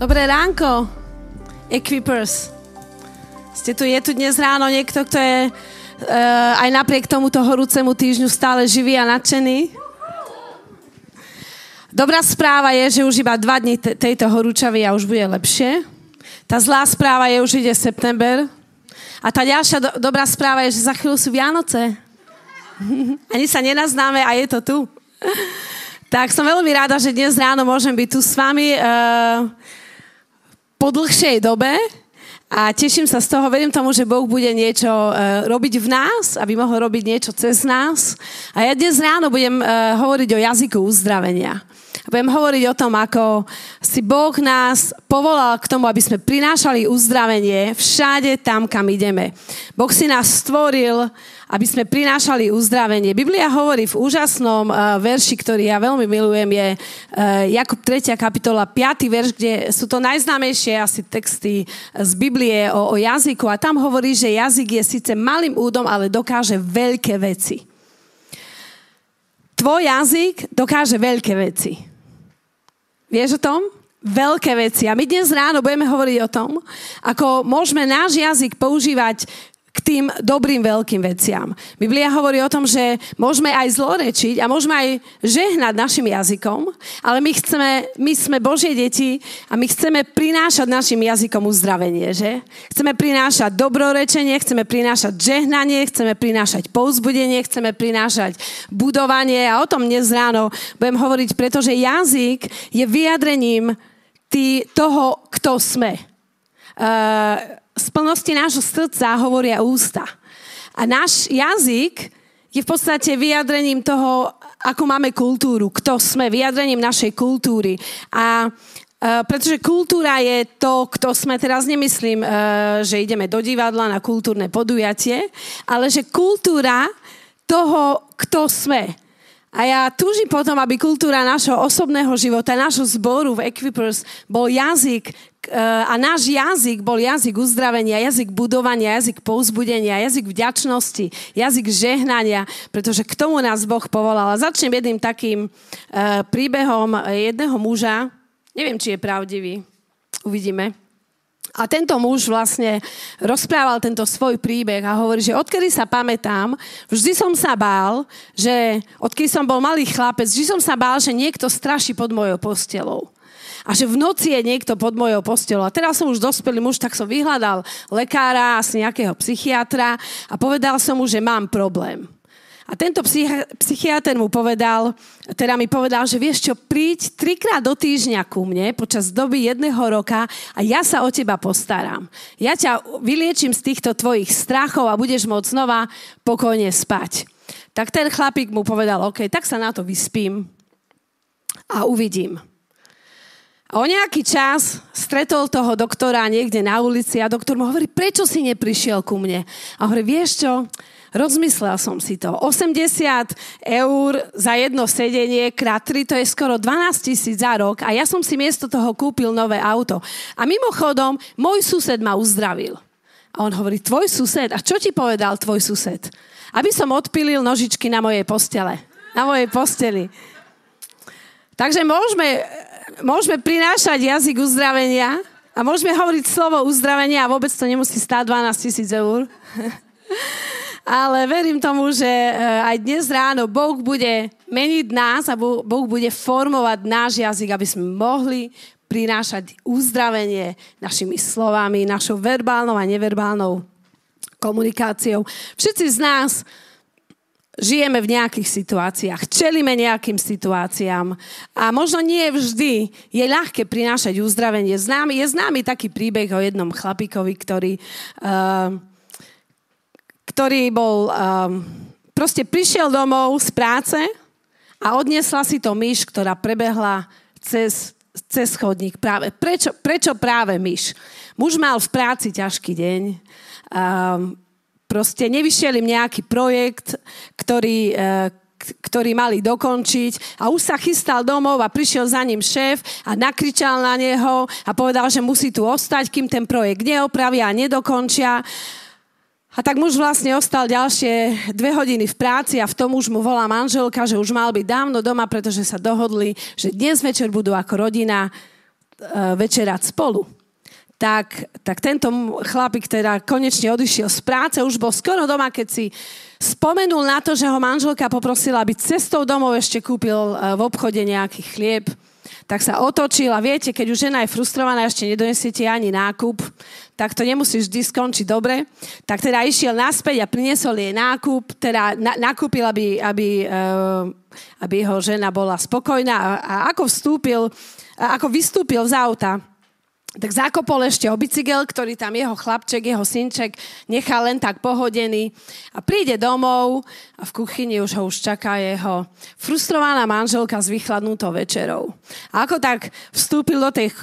Dobré ránko, Equippers. Ste tu, je tu dnes ráno niekto, kto je aj napriek tomuto horúcemu týždňu stále živý a nadšený? Dobrá správa je, že už iba 2 dni tejto horúčavy a už bude lepšie. Tá zlá správa je, už ide september. A tá ďalšia dobrá správa je, že za chvíľu sú Vianoce. Ani sa nenaznáme a je to tu. Tak som veľmi ráda, že dnes ráno môžem byť tu s vami. Po dlhšej dobe a teším sa z toho. Verím tomu, že Boh bude niečo robiť v nás, aby mohol robiť niečo cez nás. A ja dnes ráno budem hovoriť o jazyku uzdravenia. Budem hovoriť o tom, ako si Boh nás povolal k tomu, aby sme prinášali uzdravenie všade tam, kam ideme. Boh si nás stvoril, aby sme prinášali uzdravenie. Biblia hovorí v úžasnom verši, ktorý ja veľmi milujem, je Jakub 3. kapitola 5. verš, kde sú to najznámejšie asi texty z Biblie o jazyku. A tam hovorí, že jazyk je síce malým údom, ale dokáže veľké veci. Tvoj jazyk dokáže veľké veci. Vieš o tom? Veľké veci. A my dnes ráno budeme hovoriť o tom, ako môžeme náš jazyk používať k tým dobrým veľkým veciam. Biblia hovorí o tom, že môžeme aj zlorečiť a môžeme aj žehnať našim jazykom, ale my sme Božie deti a my chceme prinášať našim jazykom uzdravenie, že? Chceme prinášať dobrorečenie, chceme prinášať žehnanie, chceme prinášať povzbudenie, chceme prinášať budovanie a o tom dnes ráno budem hovoriť, pretože jazyk je vyjadrením toho, kto sme. Z plnosti nášho srdca hovoria ústa. A náš jazyk je v podstate vyjadrením toho, akú máme kultúru, kto sme, vyjadrením našej kultúry. A pretože kultúra je to, kto sme, teraz nemyslím, že ideme do divadla na kultúrne podujatie, ale že kultúra toho, kto sme. A ja túžim potom, aby kultúra našho osobného života, nášho zboru v Equippers bol jazyk a náš jazyk bol jazyk uzdravenia, jazyk budovania, jazyk povzbudenia, jazyk vďačnosti, jazyk žehnania, pretože k tomu nás Boh povolal. A začnem jedným takým príbehom jedného muža, neviem, či je pravdivý, uvidíme. A tento muž vlastne rozprával tento svoj príbeh a hovorí, že odkedy sa pamätám, vždy som sa bál, že odkedy som bol malý chlapec, vždy som sa bál, že niekto straší pod mojou postelou. A že v noci je niekto pod mojou postelou. A teraz som už dospelý muž, tak som vyhľadal lekára, asi nejakého psychiatra a povedal som mu, že mám problém. A tento psychiatr mi povedal, že vieš čo, príď 3-krát do týždňa ku mne počas doby 1 roka a ja sa o teba postaram. Ja ťa vyliečím z týchto tvojich strachov a budeš môcť znova pokojne spať. Tak ten chlapík mu povedal, OK, tak sa na to vyspím a uvidím. A o nejaký čas stretol toho doktora niekde na ulici a doktor mu hovorí, prečo si neprišiel ku mne? A hovorí, vieš čo, rozmyslel som si to. 80 € za jedno sedenie, krát 3, to je skoro 12 000 za rok a ja som si miesto toho kúpil nové auto. A mimochodom, môj sused ma uzdravil. A on hovorí, tvoj sused? A čo ti povedal tvoj sused? Aby som odpilil nožičky na mojej postele. Na mojej posteli. Takže môžeme prinášať jazyk uzdravenia a môžeme hovoriť slovo uzdravenia a vôbec to nemusí stáť 12 000 €. Ale verím tomu, že aj dnes ráno Boh bude meniť nás a Boh bude formovať náš jazyk, aby sme mohli prinášať uzdravenie našimi slovami, našou verbálnou a neverbálnou komunikáciou. Všetci z nás žijeme v nejakých situáciách, čelíme nejakým situáciám a možno nie vždy je ľahké prinášať uzdravenie. Je známy taký príbeh o jednom chlapíkovi, ktorý prišiel domov z práce a odniesla si to myš, ktorá prebehla cez chodník. Prečo práve myš? Muž mal v práci ťažký deň, proste nevyšiel im nejaký projekt, ktorý mali dokončiť a už sa chystal domov a prišiel za ním šéf a nakričal na neho a povedal, že musí tu ostať, kým ten projekt neopravia a nedokončia. A tak muž vlastne ostal ďalšie 2 hodiny v práci a v tom už mu volá manželka, že už mal byť dávno doma, pretože sa dohodli, že dnes večer budú ako rodina večerať spolu. Tak tento chlapík teda konečne odišiel z práce, už bol skoro doma, keď si spomenul na to, že ho manželka poprosila, aby cestou domov ešte kúpil v obchode nejaký chlieb. Tak sa otočil a viete, keď už žena je frustrovaná, ešte nedonesiete ani nákup, tak to nemusí vždy skončiť dobre. Tak teda išiel naspäť a priniesol jej nákup, teda nakúpil, aby jeho žena bola spokojná a ako vystúpil z auta, tak zakopol ešte o bicykel, ktorý tam jeho chlapček, jeho synček nechal len tak pohodený a príde domov a v kuchyni už ho čaká jeho frustrovaná manželka s vychladnutou večerou. A ako tak vstúpil do tej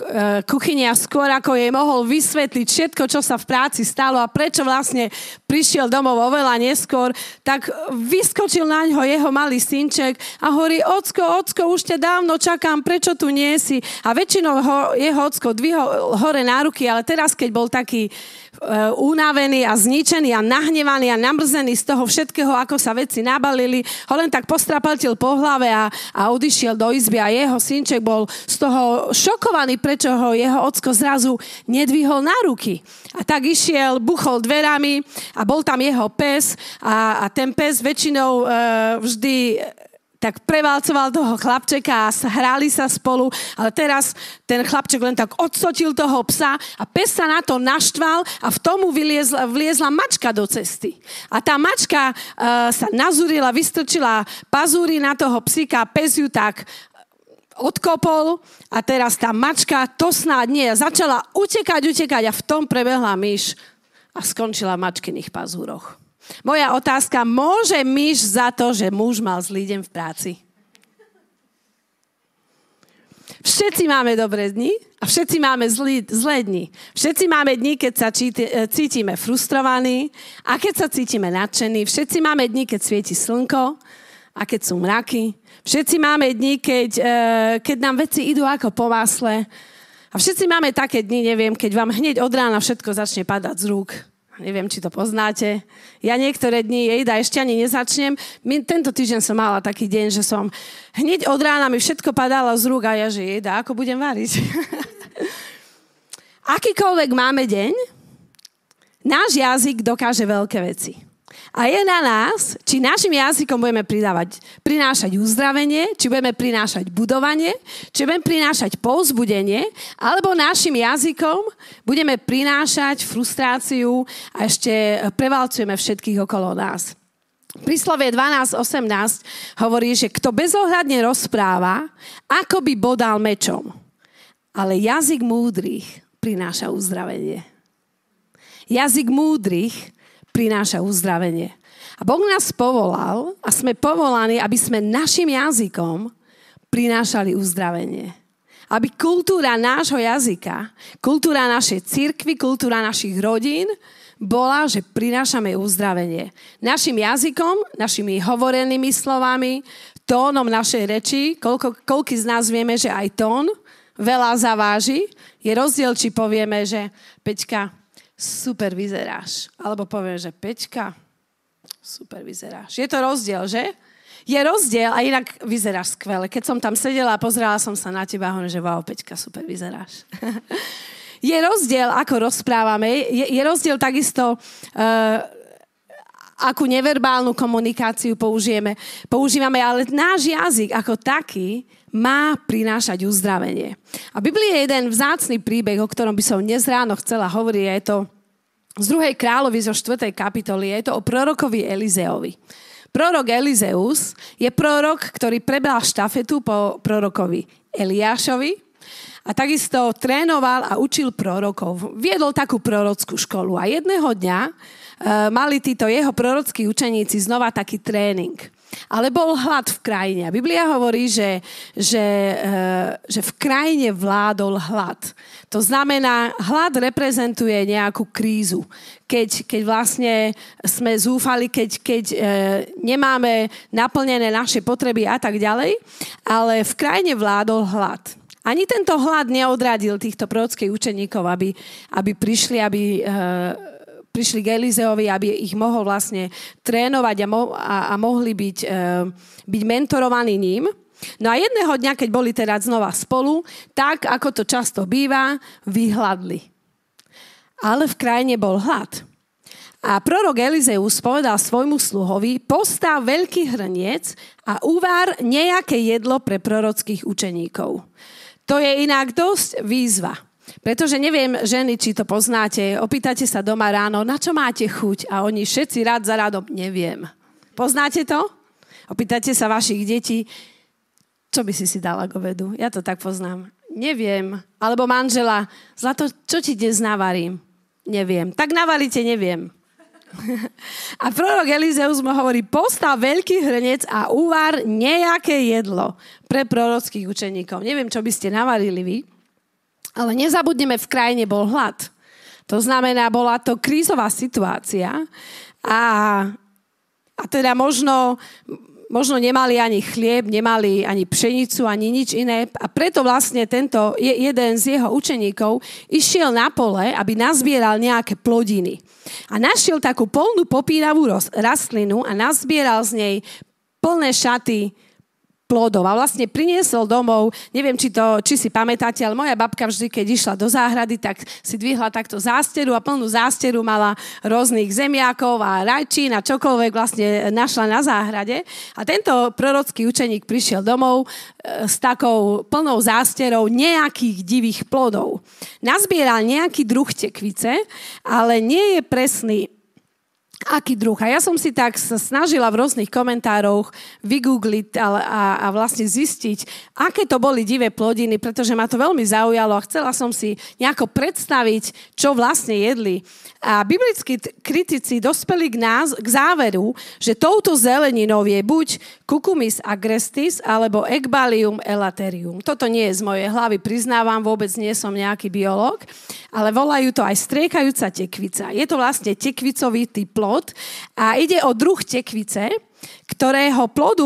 kuchyne a skôr ako jej mohol vysvetliť všetko, čo sa v práci stalo a prečo vlastne prišiel domov oveľa neskôr, tak vyskočil na ňo jeho malý synček a hovorí: Ocko, už ťa dávno čakám, prečo tu nie si? A väčšinou jeho ocko dvihol hore na ruky, ale teraz, keď bol taký unavený a zničený a nahnevaný a namrzený z toho všetkého, ako sa veci nabalili, ho len tak postrapaltil po hlave a odišiel do izby a jeho synček bol z toho šokovaný, prečo ho jeho ocko zrazu nedvihol na ruky. A tak išiel, buchol dverami a bol tam jeho pes a ten pes väčšinou vždy tak prevalcoval toho chlapčeka a hrali sa spolu, ale teraz ten chlapček len tak odsotil toho psa a pes sa na to naštval a v tomu vliezla mačka do cesty. A tá mačka sa nazúrila, vystrčila pazúry na toho psíka, pes ju tak odkopol a teraz tá mačka, to snáď nie, začala utekať a v tom prebehla myš a skončila v mačkyných pazúroch. Moja otázka, môže myš za to, že muž mal zlý deň v práci? Všetci máme dobré dni a všetci máme zlé dni. Všetci máme dni, keď sa cítime frustrovaní a keď sa cítime nadšení. Všetci máme dni, keď svieti slnko a keď sú mraky. Všetci máme dni, keď nám veci idú ako po másle. A všetci máme také dni, neviem, keď vám hneď od rána všetko začne padať z rúk. Neviem, či to poznáte. Ja niektoré dni ešte ani nezačnem. Tento týždeň som mala taký deň, že som hneď od rána mi všetko padalo z rúk a ja, že ako budem variť? Akýkoľvek máme deň, náš jazyk dokáže veľké veci. A je na nás, či našim jazykom budeme prinášať uzdravenie, či budeme prinášať budovanie, či budeme prinášať povzbudenie, alebo našim jazykom budeme prinášať frustráciu a ešte prevalcujeme všetkých okolo nás. Príslovie 12:18 hovorí, že kto bezohľadne rozpráva, ako by bodal mečom. Ale jazyk múdrych prináša uzdravenie. Jazyk múdrych prináša uzdravenie. A Boh nás povolal a sme povolaní, aby sme našim jazykom prinášali uzdravenie. Aby kultúra nášho jazyka, kultúra našej cirkvi, kultúra našich rodín bola, že prinášame uzdravenie. Našim jazykom, našimi hovorenými slovami, tónom našej reči, koľký z nás vieme, že aj tón veľa zaváži, je rozdiel, či povieme, že Peťka, super vyzeráš. Alebo poviem, že Peťka, super vyzeráš. Je to rozdiel, že? Je rozdiel a inak vyzeráš skvele. Keď som tam sedela a pozerala som sa na teba, hovorím, že wow, Peťka, super vyzeráš. Je rozdiel, ako rozprávame. Je rozdiel takisto, akú neverbálnu komunikáciu používame, ale náš jazyk ako taký má prinášať uzdravenie. A Biblia je jeden vzácny príbeh, o ktorom by som dnes ráno chcela hovoriť. Je to z 2. Kráľovi zo 4. kapitoly. Je to o prorokovi Elizeovi. Prorok Elizeus je prorok, ktorý prebral štafetu po prorokovi Eliášovi a takisto trénoval a učil prorokov. Viedol takú prorockú školu a jedného dňa mali títo jeho prorockí učeníci znova taký tréning. Ale bol hlad v krajine. Biblia hovorí, že v krajine vládol hlad. To znamená, hlad reprezentuje nejakú krízu. Keď vlastne sme zúfali, keď nemáme naplnené naše potreby a tak ďalej. Ale v krajine vládol hlad. Ani tento hlad neodradil týchto prorockých učeníkov, aby prišli, prišli k Elizeovi, aby ich mohol vlastne trénovať a mohli byť mentorovaní ním. No a jedného dňa, keď boli teda znova spolu, tak, ako to často býva, vyhladli. Ale v krajine bol hlad. A prorok Elizeus povedal svojmu sluhovi, postav veľký hrniec a uvár nejaké jedlo pre prorockých učeníkov. To je inak dosť výzva. Pretože neviem, ženy, či to poznáte, opýtate sa doma ráno, na čo máte chuť? A oni všetci rád za rádom, neviem. Poznáte to? Opýtate sa vašich detí, čo by si si dala k obedu? Ja to tak poznám. Neviem. Alebo manžela, zlato, čo ti dnes navarím? Neviem. Tak navaríte, neviem. A prorok Elizeus mu hovorí, postav veľký hrnec a uvár nejaké jedlo pre prorockých učeníkov. Neviem, čo by ste navarili vy, ale nezabudneme, v krajine bol hlad. To znamená, bola to krízová situácia a teda možno nemali ani chlieb, nemali ani pšenicu, ani nič iné. A preto vlastne tento jeden z jeho učeníkov išiel na pole, aby nazbieral nejaké plodiny. A našiel takú polnú popínavú rastlinu a nazbieral z nej plné šaty plodov. A vlastne priniesol domov, neviem, či si pamätáte, ale moja babka vždy, keď išla do záhrady, tak si dvihla takto zásteru a plnú zásteru mala rôznych zemiakov a rajčín a čokoľvek vlastne našla na záhrade. A tento prorocký učeník prišiel domov s takou plnou zásterou nejakých divých plodov. Nazbieral nejaký druh tekvice, ale nie je presný, aký druh? A ja som si tak snažila v rôznych komentároch vygoogliť a vlastne zistiť, aké to boli divé plodiny, pretože ma to veľmi zaujalo a chcela som si nejako predstaviť, čo vlastne jedli. A biblickí kritici dospeli k záveru, že touto zeleninou je buď Cucumis agrestis alebo Ecballium elaterium. Toto nie je z mojej hlavy, priznávam, vôbec nie som nejaký biológ, ale volajú to aj striekajúca tekvica. Je to vlastne tekvicovitý plod. A ide o druh tekvice, ktorého plodu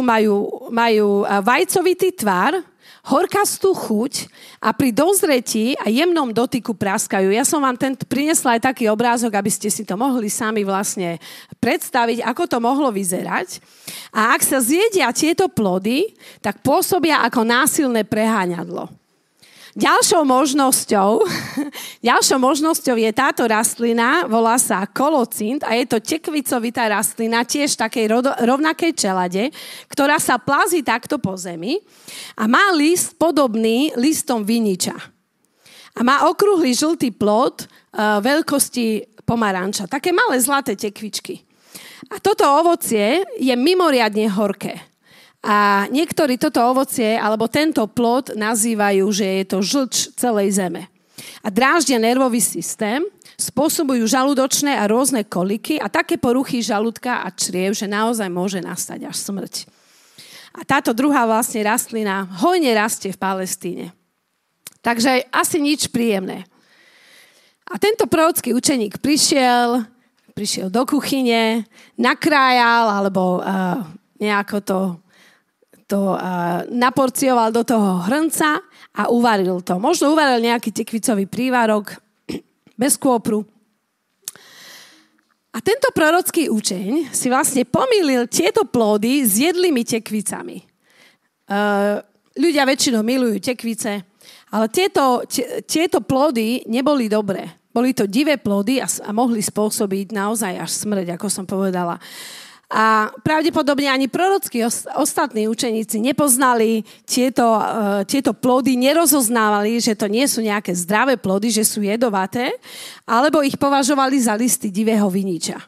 majú vajcovitý tvar, horkastú chuť a pri dozretí a jemnom dotyku praskajú. Ja som vám priniesla aj taký obrázok, aby ste si to mohli sami vlastne predstaviť, ako to mohlo vyzerať. A ak sa zjedia tieto plody, tak pôsobia ako násilné preháňadlo. Ďalšou možnosťou je táto rastlina, volá sa kolocint a je to tekvicovitá rastlina, tiež takej rovnakej čelade, ktorá sa plazí takto po zemi a má list podobný listom viniča. A má okrúhly žltý plod veľkosti pomaranča, také malé zlaté tekvičky. A toto ovocie je mimoriadne horké. A niektorí toto ovocie alebo tento plod nazývajú, že je to žlč celej zeme. A dráždia nervový systém, spôsobujú žalúdočné a rôzne koliky a také poruchy žalúdka a čriev, že naozaj môže nastať až smrť. A táto druhá vlastne rastlina hojne rastie v Palestíne. Takže asi nič príjemné. A tento prorocký učeník prišiel do kuchyne, nakrájal alebo nejako to naporcioval do toho hrnca a uvaril to. Možno uvaril nejaký tekvicový prívárok bez kôpru. A tento prorocký učeň si vlastne pomýlil tieto plody s jedlými tekvicami. Ľudia väčšinou milujú tekvice, ale tieto plody neboli dobré. Boli to divé plody a mohli spôsobiť naozaj až smrť, ako som povedala. A pravdepodobne ani prorockí ostatní učeníci nepoznali tieto plody, nerozoznávali, že to nie sú nejaké zdravé plody, že sú jedovaté, alebo ich považovali za listy divého viniča.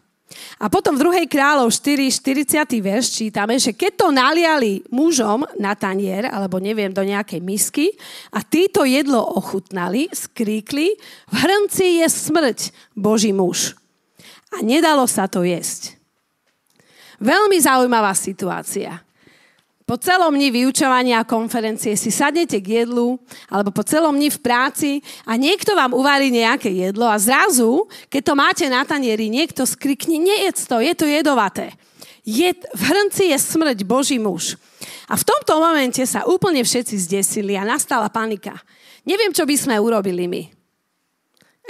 A potom v 2. Kráľov 4:40 verš čítame, že keď to naliali mužom na tanier, alebo neviem, do nejakej misky, a títo jedlo ochutnali, skríkli, v hrnci je smrť, Boží muž. A nedalo sa to jesť. Veľmi zaujímavá situácia. Po celom dni vyučovania a konferencie si sadnete k jedlu alebo po celom dni v práci a niekto vám uvarí nejaké jedlo a zrazu, keď to máte na tanieri, niekto skrikne, nejedz to, je to jedovaté. V hrnci je smrť, Boží muž. A v tomto momente sa úplne všetci zdesili a nastala panika. Neviem, čo by sme urobili my.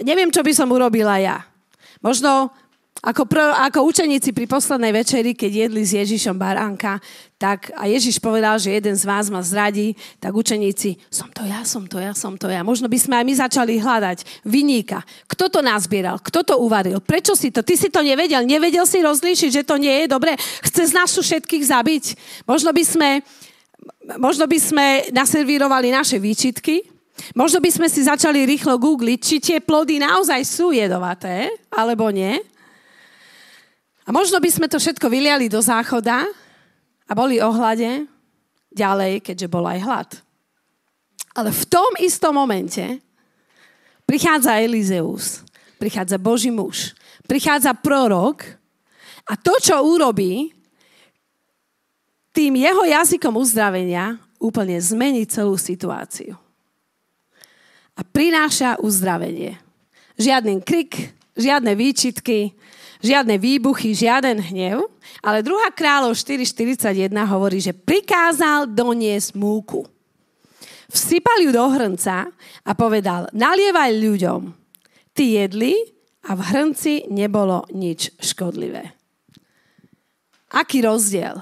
Neviem, čo by som urobila ja. Možno Ako učeníci pri poslednej večeri, keď jedli s Ježišom baránka, tak a Ježiš povedal, že jeden z vás ma zradí, tak učeníci, som to ja. Možno by sme aj my začali hľadať viníka. Kto to nazbieral? Kto to uvaril? Prečo si to? Ty si to nevedel. Nevedel si rozlíšiť, že to nie je dobre. Chce z nás všetkých zabiť. Možno by sme naservírovali naše výčitky. Možno by sme si začali rýchlo googliť, či tie plody naozaj sú jedovaté, alebo nie. A možno by sme to všetko vyliali do záchoda a boli ohlade ďalej, keďže bol aj hlad. Ale v tom istom momente prichádza Elizeus, prichádza Boží muž, prichádza prorok a to, čo urobí, tým jeho jazykom uzdravenia úplne zmení celú situáciu. A prináša uzdravenie. Žiadny krik, žiadne výčitky, žiadne výbuchy, žiaden hnev. Ale 2. Kráľov 4.41 hovorí, že prikázal doniesť múku. Vsypal ju do hrnca a povedal, nalievaj ľuďom. Tí jedli a v hrnci nebolo nič škodlivé. Aký rozdiel?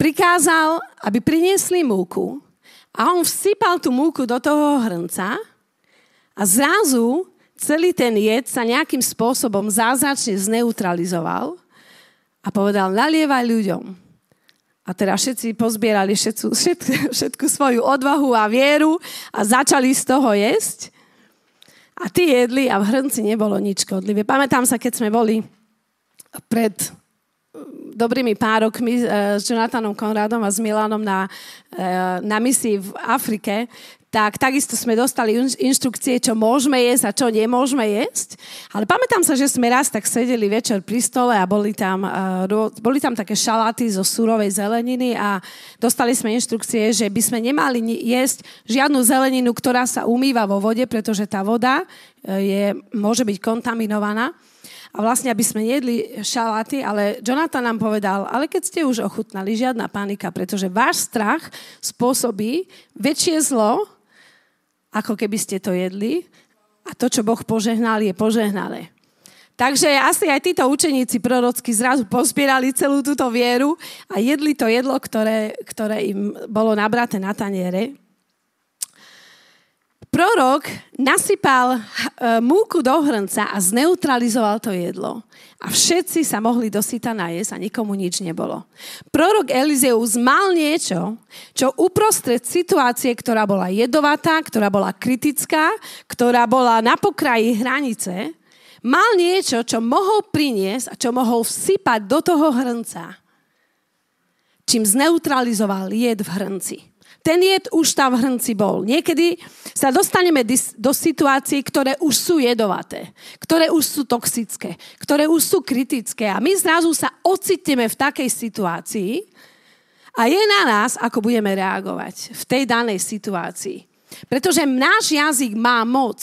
Prikázal, aby priniesli múku, a on vsypal tú múku do toho hrnca a zrazu celý ten jed sa nejakým spôsobom zázračne zneutralizoval a povedal, nalievaj ľuďom. A teda všetci pozbierali všetku svoju odvahu a vieru a začali z toho jesť. A tí jedli a v hrnci nebolo nič škodlivé. Pamätám sa, keď sme boli pred dobrými pár rokmi s Jonathanom Konradom a s Milanom na misii v Afrike, tak takisto sme dostali inštrukcie, čo môžeme jesť a čo nemôžeme jesť. Ale pamätám sa, že sme raz tak sedeli večer pri stole a boli tam také šaláty zo surovej zeleniny a dostali sme inštrukcie, že by sme nemali jesť žiadnu zeleninu, ktorá sa umýva vo vode, pretože tá voda môže byť kontaminovaná. A vlastne, aby sme jedli šaláty, ale Jonathan nám povedal, ale keď ste už ochutnali, žiadna panika, pretože váš strach spôsobí väčšie zlo, ako keby ste to jedli. A to, čo Boh požehnal, je požehnané. Takže asi aj títo učeníci prorocky zrazu pozbierali celú túto vieru a jedli to jedlo, ktoré im bolo nabraté na taniere. Prorok nasypal múku do hrnca a zneutralizoval to jedlo. A všetci sa mohli dosyta najesť a nikomu nič nebolo. Prorok Elizeus mal niečo, čo uprostred situácie, ktorá bola jedovatá, ktorá bola kritická, ktorá bola na pokraji hranice, mal niečo, čo mohol priniesť a čo mohol vsypať do toho hrnca. Čím zneutralizoval jed v hrnci. Ten jed už tam v hrnci bol. Niekedy sa dostaneme do situácií, ktoré už sú jedovaté, ktoré už sú toxické, ktoré už sú kritické a my zrazu sa ocitneme v takej situácii a je na nás, ako budeme reagovať v tej danej situácii. Pretože náš jazyk má moc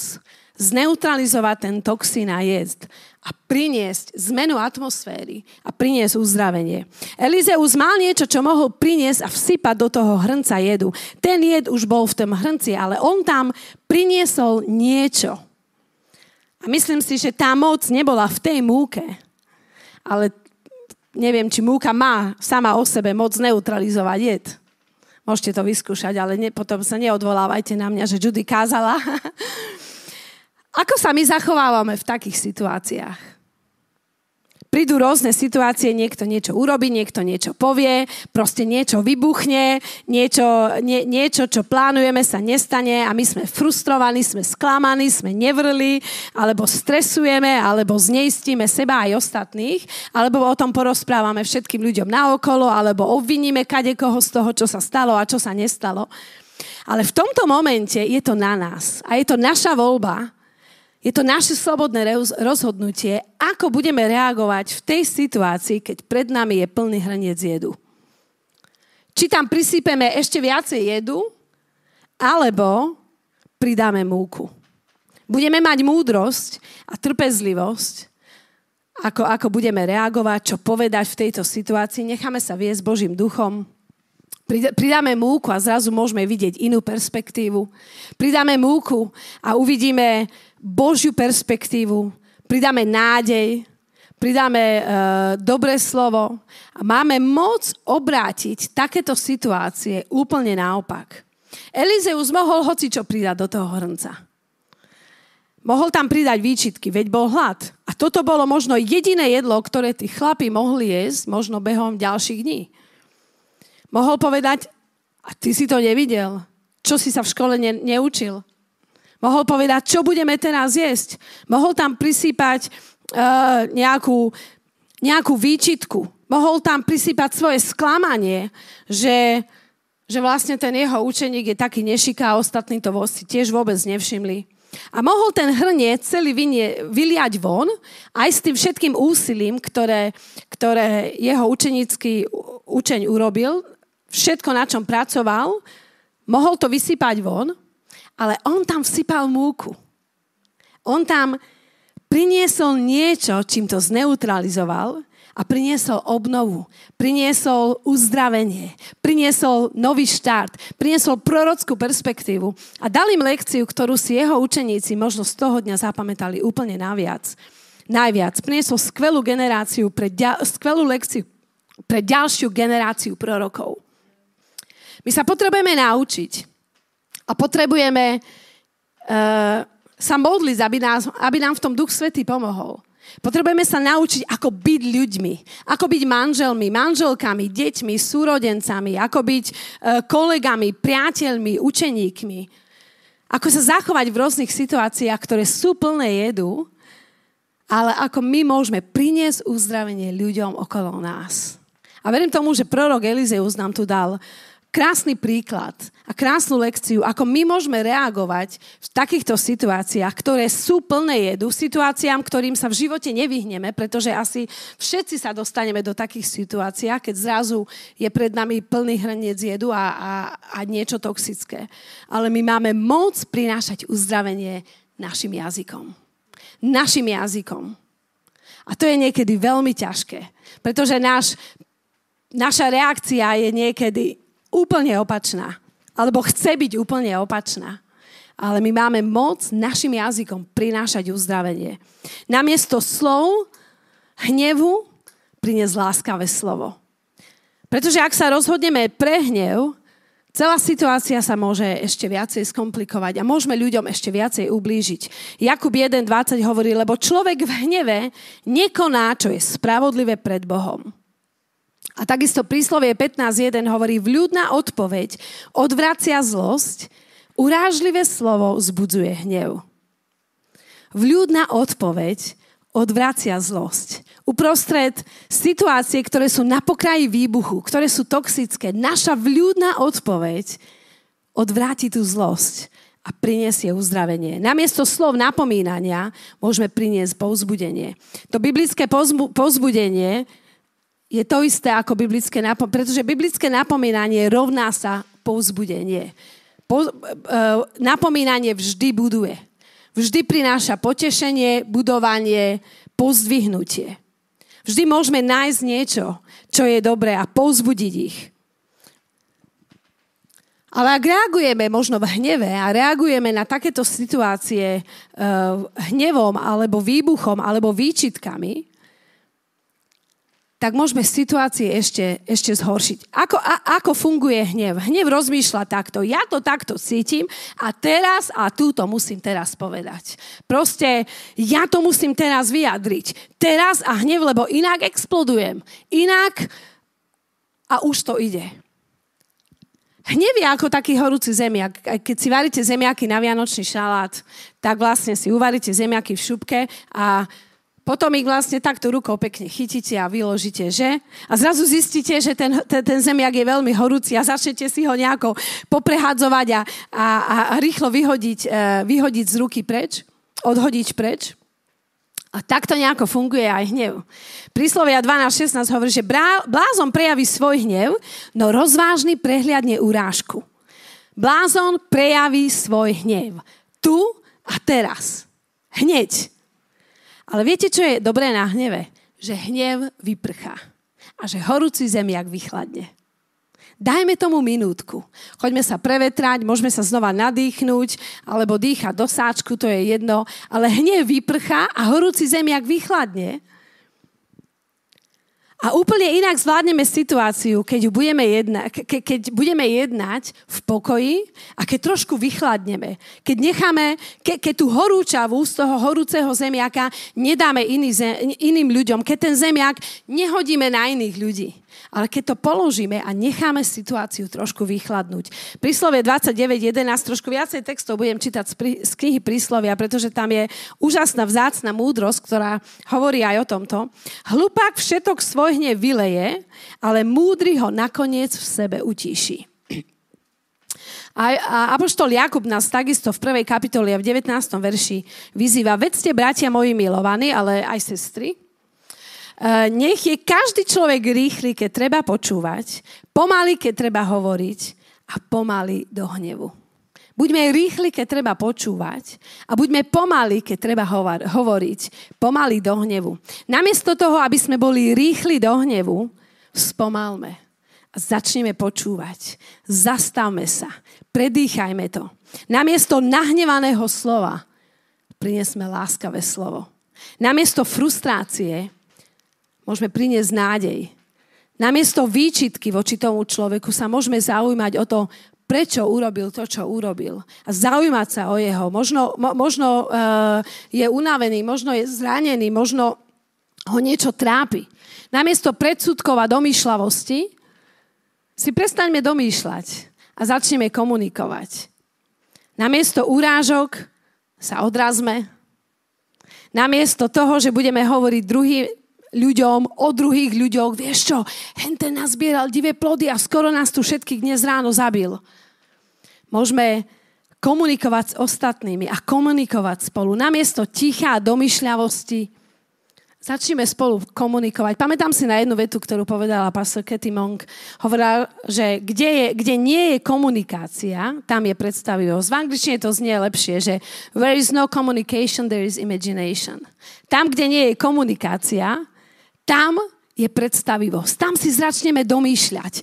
zneutralizovať ten toxín a jed a priniesť zmenu atmosféry a priniesť uzdravenie. Elizeus mal niečo, čo mohol priniesť a vsypať do toho hrnca jedu. Ten jed už bol v tom hrnci, ale on tam priniesol niečo. A myslím si, že tá moc nebola v tej múke. Ale neviem, či múka má sama o sebe moc neutralizovať jed. Môžete to vyskúšať, ale potom sa neodvolávajte na mňa, že Judy kázala. Ako sa my zachovávame v takých situáciách? Prídu rôzne situácie, niekto niečo urobí, niekto niečo povie, proste niečo vybuchne, niečo, čo plánujeme, sa nestane a my sme frustrovaní, sme sklamaní, sme nevrli, alebo stresujeme, alebo zneistíme seba aj ostatných, alebo o tom porozprávame všetkým ľuďom naokolo, alebo obviníme kadekoho z toho, čo sa stalo a čo sa nestalo. Ale v tomto momente je to na nás a je to naša voľba, je to naše slobodné rozhodnutie, ako budeme reagovať v tej situácii, keď pred nami je plný hrniec jedu. Či tam prisypeme ešte viacej jedu, alebo pridáme múku. Budeme mať múdrosť a trpezlivosť, ako budeme reagovať, čo povedať v tejto situácii. Necháme sa viesť Božím duchom. Pridáme múku a zrazu môžeme vidieť inú perspektívu. Pridáme múku a uvidíme Božiu perspektívu. Pridáme nádej. pridáme dobré slovo a máme moc obrátiť takéto situácie úplne naopak. Elizeus mohol hocičo pridať do toho hrnca. Mohol tam pridať výčitky, veď bol hlad. A toto bolo možno jediné jedlo, ktoré tí chlapi mohli jesť, možno behom ďalších dní. Mohol povedať, a ty si to nevidel, čo si sa v škole neučil. Mohol povedať, čo budeme teraz jesť. Mohol tam prisýpať nejakú výčitku. Mohol tam prisypať svoje sklamanie, že vlastne ten jeho učeník je taký nešiká a ostatní to si tiež vôbec nevšimli. A mohol ten hrniec celý vyliať von aj s tým všetkým úsilím, ktoré jeho učenícky učeň urobil, všetko, na čom pracoval, mohol to vysypať von, ale on tam vsypal múku. On tam priniesol niečo, čím to zneutralizoval a priniesol obnovu, priniesol uzdravenie, priniesol nový štart, priniesol prorockú perspektívu a dal im lekciu, ktorú si jeho učeníci možno z toho dňa zapamätali úplne najviac. Priniesol skvelú generáciu, skvelú lekciu pre ďalšiu generáciu prorokov. My sa potrebujeme naučiť a potrebujeme sa modliť, aby nám v tom Duch Svätý pomohol. Potrebujeme sa naučiť, ako byť ľuďmi, ako byť manželmi, manželkami, deťmi, súrodencami, ako byť kolegami, priateľmi, učeníkmi. Ako sa zachovať v rôznych situáciách, ktoré sú plné jedu, ale ako my môžeme priniesť uzdravenie ľuďom okolo nás. A verím tomu, že prorok Elizeus nám tu dal krásny príklad a krásnu lekciu, ako my môžeme reagovať v takýchto situáciách, ktoré sú plné jedu, situáciám, ktorým sa v živote nevyhneme, pretože asi všetci sa dostaneme do takých situácií, keď zrazu je pred nami plný hrniec jedu a niečo toxické. Ale my máme moc prinášať uzdravenie našim jazykom. Našim jazykom. A to je niekedy veľmi ťažké, pretože naša reakcia je niekedy úplne opačná. Alebo chce byť úplne opačná. Ale my máme moc našim jazykom prinášať uzdravenie. Namiesto slov, hnevu, priniesť láskavé slovo. Pretože ak sa rozhodneme pre hnev, celá situácia sa môže ešte viacej skomplikovať a môžeme ľuďom ešte viacej ublížiť. Jakub 1:20 hovorí, lebo človek v hneve nekoná, čo je spravodlivé pred Bohom. A takisto príslovie 15.1 hovorí, vľúdna odpoveď odvracia zlosť, urážlivé slovo vzbudzuje hnev. Vľúdna odpoveď odvracia zlosť. Uprostred situácie, ktoré sú na pokraji výbuchu, ktoré sú toxické, naša vľúdna odpoveď odvráti tú zlosť a prinesie uzdravenie. Namiesto slov napomínania môžeme priniesť povzbudenie. To biblické povzbudenie je to isté ako biblické napomínanie, pretože biblické napomínanie rovná sa povzbudenie. Napomínanie vždy buduje. Vždy prináša potešenie, budovanie, pozdvihnutie. Vždy môžeme nájsť niečo, čo je dobré a povzbudiť ich. Ale ak reagujeme možno v hneve a reagujeme na takéto situácie hnevom alebo výbuchom alebo výčitkami, tak môžeme situácie ešte zhoršiť. Ako funguje hnev? Hnev rozmýšľa takto. Ja to takto cítim a túto musím teraz povedať. Proste ja to musím teraz vyjadriť. Teraz a hnev, lebo inak explodujem. Inak a už to ide. Hnev je ako taký horúci zemiak. Keď si varíte zemiaky na vianočný šalát, tak vlastne si uvaríte zemiaky v šupke a potom ich vlastne takto rukou pekne chytíte a vyložíte, že? A zrazu zistíte, že ten zemiak je veľmi horúci a začnete si ho nejako poprehadzovať a rýchlo vyhodiť z ruky preč, odhodiť preč. A takto nejako funguje aj hnev. Príslovia 12.16 hovorí, že blázon prejaví svoj hnev, no rozvážny prehliadne urážku. Blázon prejaví svoj hnev. Tu a teraz. Hneď. Ale viete, čo je dobré na hneve? Že hnev vyprchá a že horúci zemiak vychladne. Dajme tomu minútku. Choďme sa prevetrať, môžeme sa znova nadýchnúť, alebo dýchať do sáčku, to je jedno. Ale hnev vyprchá a horúci zemiak vychladne A úplne inak zvládneme situáciu, keď budeme jednať v pokoji a keď trošku vychladneme. Keď necháme, keď tú horúčavú z toho horúceho zemiaka nedáme iným ľuďom, keď ten zemiak nehodíme na iných ľudí. Ale keď to položíme a necháme situáciu trošku vychladnúť. Príslovie 29.11, trošku viacej textov budem čítať z knihy Príslovia, pretože tam je úžasná vzácna múdrosť, ktorá hovorí aj o tomto. Hlupák všetok svoj hnev vyleje, ale múdry ho nakoniec v sebe utíši. A apoštol Jakub nás takisto v 1. kapitole a v 19. verši vyzýva: Vedzte, bratia moji milovaní, ale aj sestry, nech je každý človek rýchly, keď treba počúvať, pomaly, keď treba hovoriť a pomaly do hnevu. Buďme rýchli, keď treba počúvať a buďme pomaly, keď treba hovoriť, pomaly do hnevu. Namiesto toho, aby sme boli rýchli do hnevu, spomalme a začneme počúvať. Zastavme sa, predýchajme to. Namiesto nahnevaného slova prinesme láskavé slovo. Namiesto frustrácie môžeme priniesť nádej. Namiesto výčitky voči tomu človeku sa môžeme zaujímať o to, prečo urobil to, čo urobil. A zaujímať sa o jeho. Možno je unavený, možno je zranený, možno ho niečo trápi. Namiesto predsudkov a domýšľavosti si prestaňme domýšľať a začneme komunikovať. Namiesto urážok sa odrazme. Namiesto toho, že budeme hovoriť o druhých ľuďoch, vieš čo, henten nazbieral divé plody a skoro nás tu všetkých dnes ráno zabil. Môžeme komunikovať s ostatnými a komunikovať spolu. Namiesto ticha a domyšľavosti začneme spolu komunikovať. Pamätám si na jednu vetu, ktorú povedala pastor Katie Monk. Hovorila, že kde nie je komunikácia, tam je predstavivosť. V angličtine to znie lepšie, že where is no communication, there is imagination. Tam, kde nie je komunikácia, tam je predstavivosť. Tam si začneme domýšľať.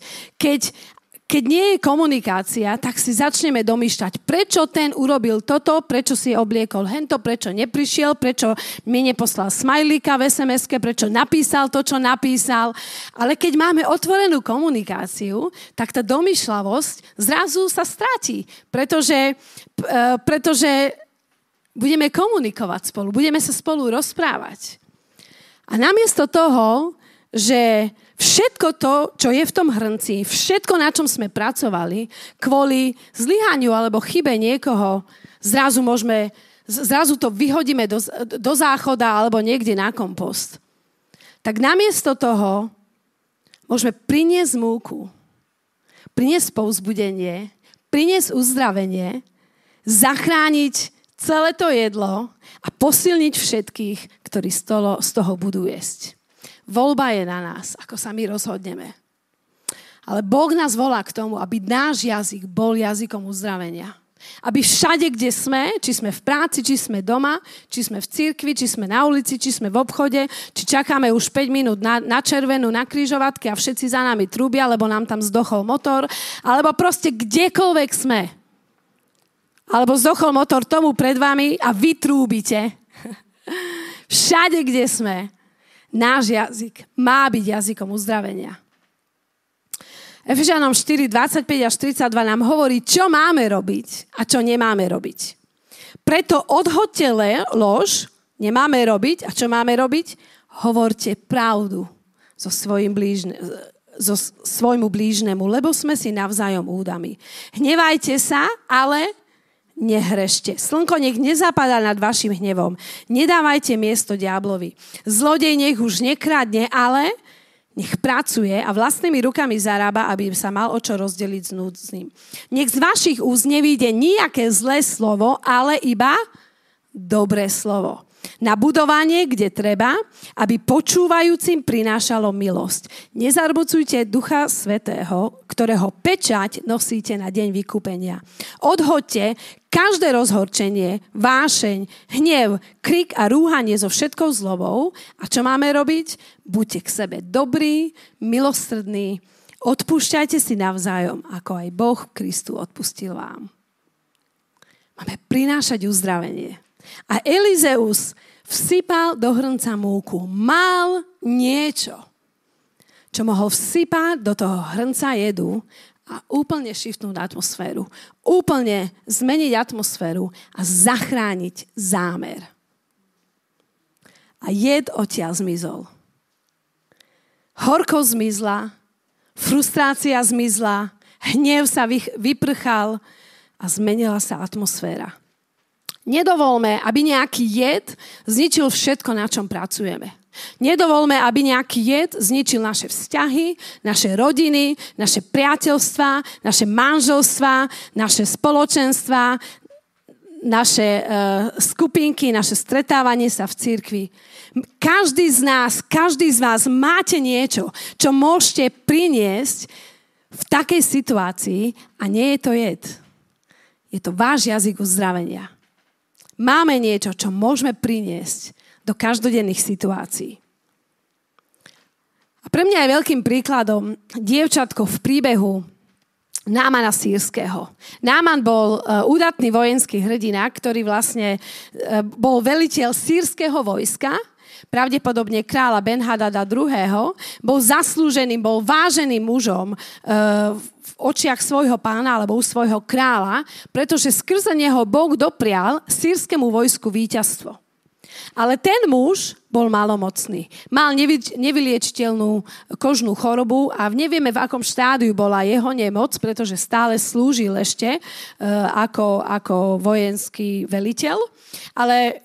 Keď nie je komunikácia, tak si začneme domýšľať, prečo ten urobil toto, prečo si obliekol hento, prečo neprišiel, prečo mi neposlal smajlíka v SMS-ke, prečo napísal to, čo napísal. Ale keď máme otvorenú komunikáciu, tak tá domýšľavosť zrazu sa stratí, pretože budeme komunikovať spolu, budeme sa spolu rozprávať. A namiesto toho, že všetko to, čo je v tom hrnci, všetko, na čom sme pracovali, kvôli zlyhaniu alebo chybe niekoho, zrazu to vyhodíme do záchoda alebo niekde na kompost. Tak namiesto toho môžeme priniesť múku, priniesť povzbudenie, priniesť uzdravenie, zachrániť celé to jedlo a posilniť všetkých, ktorí z toho budú jesť. Voľba je na nás, ako sa my rozhodneme. Ale Boh nás volá k tomu, aby náš jazyk bol jazykom uzdravenia. Aby všade, kde sme, či sme v práci, či sme doma, či sme v cirkvi, či sme na ulici, či sme v obchode, či čakáme už 5 minút na červenú, na križovatke a všetci za nami trúbia, lebo nám tam zdochol motor, alebo proste kdekoľvek sme, alebo zdochol motor tomu pred vami a vy trúbite. Všade, kde sme, náš jazyk má byť jazykom uzdravenia. Efežanom 4, 25 až 32 nám hovorí, čo máme robiť a čo nemáme robiť. Preto odhoďte lož, nemáme robiť, a čo máme robiť? Hovorte pravdu so svojmu blížnemu, lebo sme si navzájom údami. Hnevajte sa, ale nehrešte. Slnko nech nezapadá nad vašim hnevom. Nedávajte miesto diablovi. Zlodej nech už nekradne, ale nech pracuje a vlastnými rukami zarába, aby sa mal o čo rozdeliť s núdznym. Nech z vašich úst nevyjde nejaké zlé slovo, ale iba dobré slovo. Na budovanie, kde treba, aby počúvajúcim prinášalo milosť. Nezarmucujte Ducha Svätého, ktorého pečať nosíte na deň vykúpenia. Odhoďte každé rozhorčenie, vášeň, hnev, krik a rúhanie so všetkou zlobou. A čo máme robiť? Buďte k sebe dobrí, milosrdní, odpúšťajte si navzájom, ako aj Boh Kristu odpustil vám. Máme prinášať uzdravenie. A Elizeus vsypal do hrnca múku. Mal niečo. čo mohol vsypať do toho hrnca jedu a úplne šiftnúť atmosféru. Úplne zmeniť atmosféru a zachrániť zámer. A jed odtiaľ zmizol. Horkosť zmizla, frustrácia zmizla, hnev sa vyprchal a zmenila sa atmosféra. Nedovolme, aby nejaký jed zničil všetko, na čom pracujeme. Nedovolme, aby nejaký jed zničil naše vzťahy, naše rodiny, naše priateľstvá, naše manželstvá, naše spoločenstvá, naše skupinky, naše stretávanie sa v cirkvi. Každý z nás, každý z vás máte niečo, čo môžete priniesť v takej situácii a nie je to jed. Je to váš jazyk uzdravenia. Máme niečo, čo môžeme priniesť do každodenných situácií. A pre mňa je veľkým príkladom dievčatko v príbehu Námana Sýrskeho. Náman bol údatný vojenský hrdina, ktorý vlastne bol veliteľ sýrskeho vojska, pravdepodobne kráľa Benhadada II. Bol zaslúženým, bol váženým mužom v očiach svojho pána alebo svojho kráľa, pretože skrze neho Boh doprial sýrskému vojsku víťazstvo. Ale ten muž bol malomocný. Mal nevyliečiteľnú kožnú chorobu a nevieme, v akom štádiu bola jeho nemoc, pretože stále slúžil ešte ako vojenský veliteľ. Ale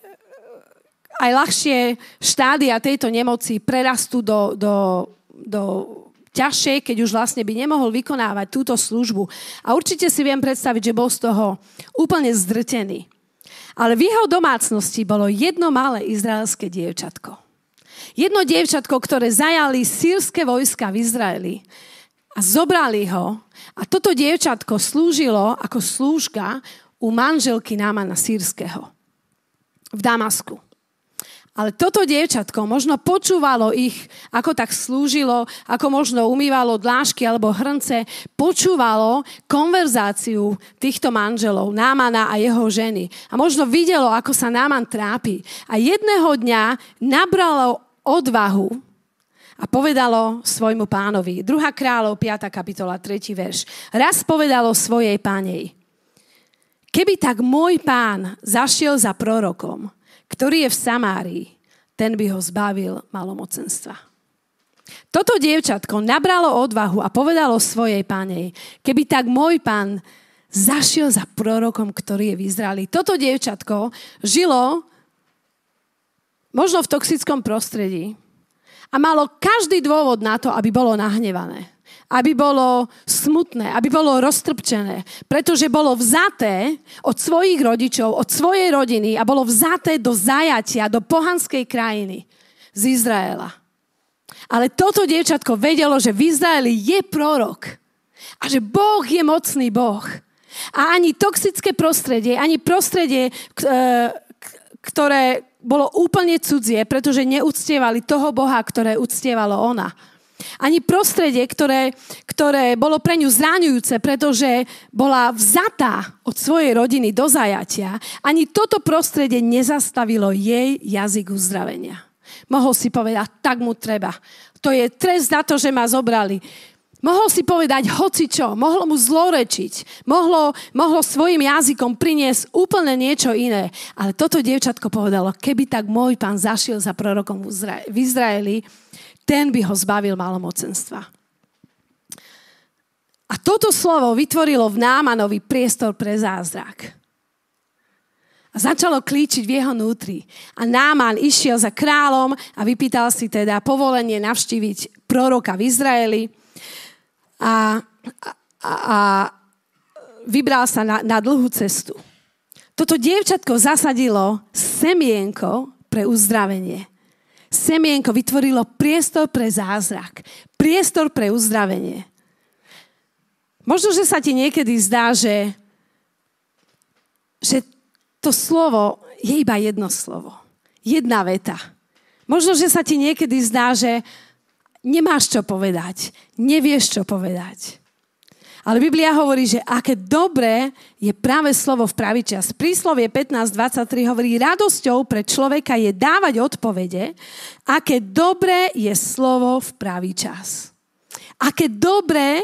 aj ľahšie štádia tejto nemoci prerastú do ťažšej, keď už vlastne by nemohol vykonávať túto službu. A určite si viem predstaviť, že bol z toho úplne zdrtený. Ale v jeho domácnosti bolo jedno malé izraelské dievčatko. Jedno dievčatko, ktoré zajali sýrske vojska v Izraeli a zobrali ho. A toto dievčatko slúžilo ako slúžka u manželky Námana Sýrskeho v Damasku. Ale toto dievčatko možno počúvalo ich, ako tak slúžilo, ako možno umývalo dlášky alebo hrnce, počúvalo konverzáciu týchto manželov, Námana a jeho ženy. A možno videlo, ako sa Náman trápi. A jedného dňa nabralo odvahu a povedalo svojmu pánovi. 2. Kráľov, 5. kapitola, 3. verš. Raz povedalo svojej panej. Keby tak môj pán zašiel za prorokom, ktorý je v Samárii, ten by ho zbavil malomocenstva. Toto dievčatko nabralo odvahu a povedalo svojej panej, keby tak môj pán zašiel za prorokom, ktorý je v Izraeli. Toto dievčatko žilo možno v toxickom prostredí a malo každý dôvod na to, aby bolo nahnevané, aby bolo smutné, aby bolo roztrpčené, pretože bolo vzaté od svojich rodičov, od svojej rodiny a bolo vzaté do zajatia, do pohanskej krajiny z Izraela. Ale toto dievčatko vedelo, že v Izraeli je prorok a že Boh je mocný Boh. A ani toxické prostredie, ani prostredie, ktoré bolo úplne cudzie, pretože neúctievali toho Boha, ktoré uctievala ona. Ani prostredie, ktoré bolo pre ňu zraňujúce, pretože bola vzatá od svojej rodiny do zajatia, ani toto prostredie nezastavilo jej jazyk uzdravenia. Mohol si povedať, tak mu treba. To je trest za to, že ma zobrali. Mohol si povedať hocičo, mohlo mu zlorečiť, mohlo svojim jazykom priniesť úplne niečo iné. Ale toto dievčatko povedalo, keby tak môj pán zašiel za prorokom v Izraeli, ten by ho zbavil malomocenstva. A toto slovo vytvorilo v Námanovi priestor pre zázrak. A začalo klíčiť v jeho vnútri. A Náman išiel za kráľom a vypýtal si teda povolenie navštíviť proroka v Izraeli. A vybral sa na dlhú cestu. Toto dievčatko zasadilo semienko pre uzdravenie. Semienko vytvorilo priestor pre zázrak, priestor pre uzdravenie. Možno, že sa ti niekedy zdá, že to slovo je iba jedno slovo, jedna veta. Možno, že sa ti niekedy zdá, že nemáš čo povedať, nevieš čo povedať. Ale Biblia hovorí, že aké dobré je práve slovo v pravý čas. Príslovie 15.23 hovorí, radosťou pre človeka je dávať odpovede, aké dobré je slovo v pravý čas. Aké dobré